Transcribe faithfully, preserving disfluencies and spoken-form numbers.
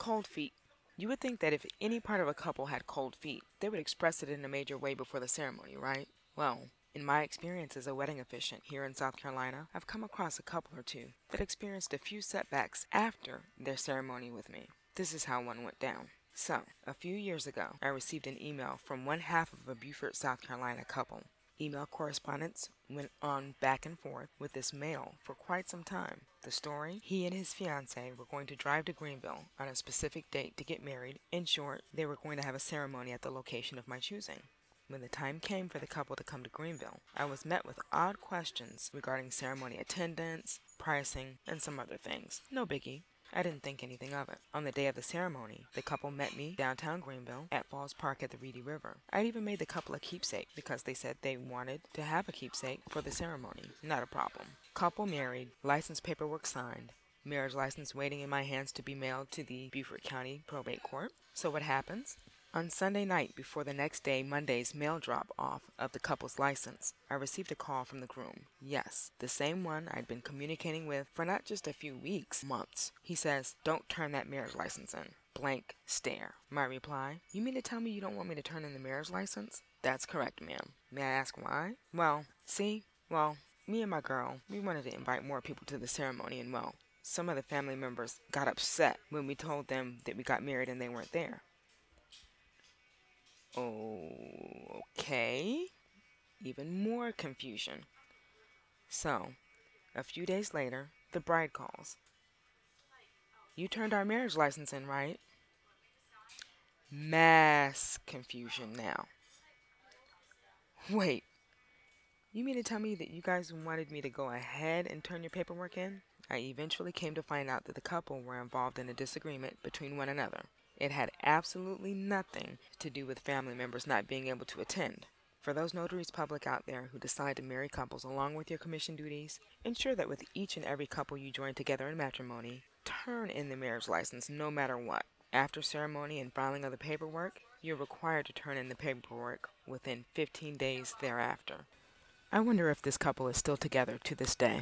Cold feet. You would think that if any part of a couple had cold feet, they would express it in a major way before the ceremony, right? Well, in my experience as a wedding officiant here in South Carolina, I've come across a couple or two that experienced a few setbacks after their ceremony with me. This is how one went down. So, a few years ago, I received an email from one half of a Beaufort, South Carolina couple. Email correspondence went on back and forth with this male for quite some time. The story, he and his fiancée were going to drive to Greenville on a specific date to get married. In short, they were going to have a ceremony at the location of my choosing. When the time came for the couple to come to Greenville, I was met with odd questions regarding ceremony attendance, pricing, and some other things. No biggie. I didn't think anything of it. On the day of the ceremony, the couple met me downtown Greenville at Falls Park at the Reedy River. I'd even made the couple a keepsake because they said they wanted to have a keepsake for the ceremony. Not a problem. Couple married, license paperwork signed, marriage license waiting in my hands to be mailed to the Beaufort County Probate Court. So what happens? On Sunday night before the next day, Monday's mail drop-off of the couple's license, I received a call from the groom. Yes, the same one I'd been communicating with for not just a few weeks, months. He says, "Don't turn that marriage license in." Blank stare. My reply, "You mean to tell me you don't want me to turn in the marriage license?" "That's correct, ma'am." "May I ask why?" Well, see, well, me and my girl, we wanted to invite more people to the ceremony, and well, some of the family members got upset when we told them that we got married and they weren't there. Okay, even more confusion. So, a few days later, the bride calls. "You turned our marriage license in, right?" Mass confusion now. "Wait, you mean to tell me that you guys wanted me to go ahead and turn your paperwork in?" I eventually came to find out that the couple were involved in a disagreement between one another. It had absolutely nothing to do with family members not being able to attend. For those notaries public out there who decide to marry couples along with your commission duties, ensure that with each and every couple you join together in matrimony, turn in the marriage license no matter what. After ceremony and filing of the paperwork, you're required to turn in the paperwork within fifteen days thereafter. I wonder if this couple is still together to this day.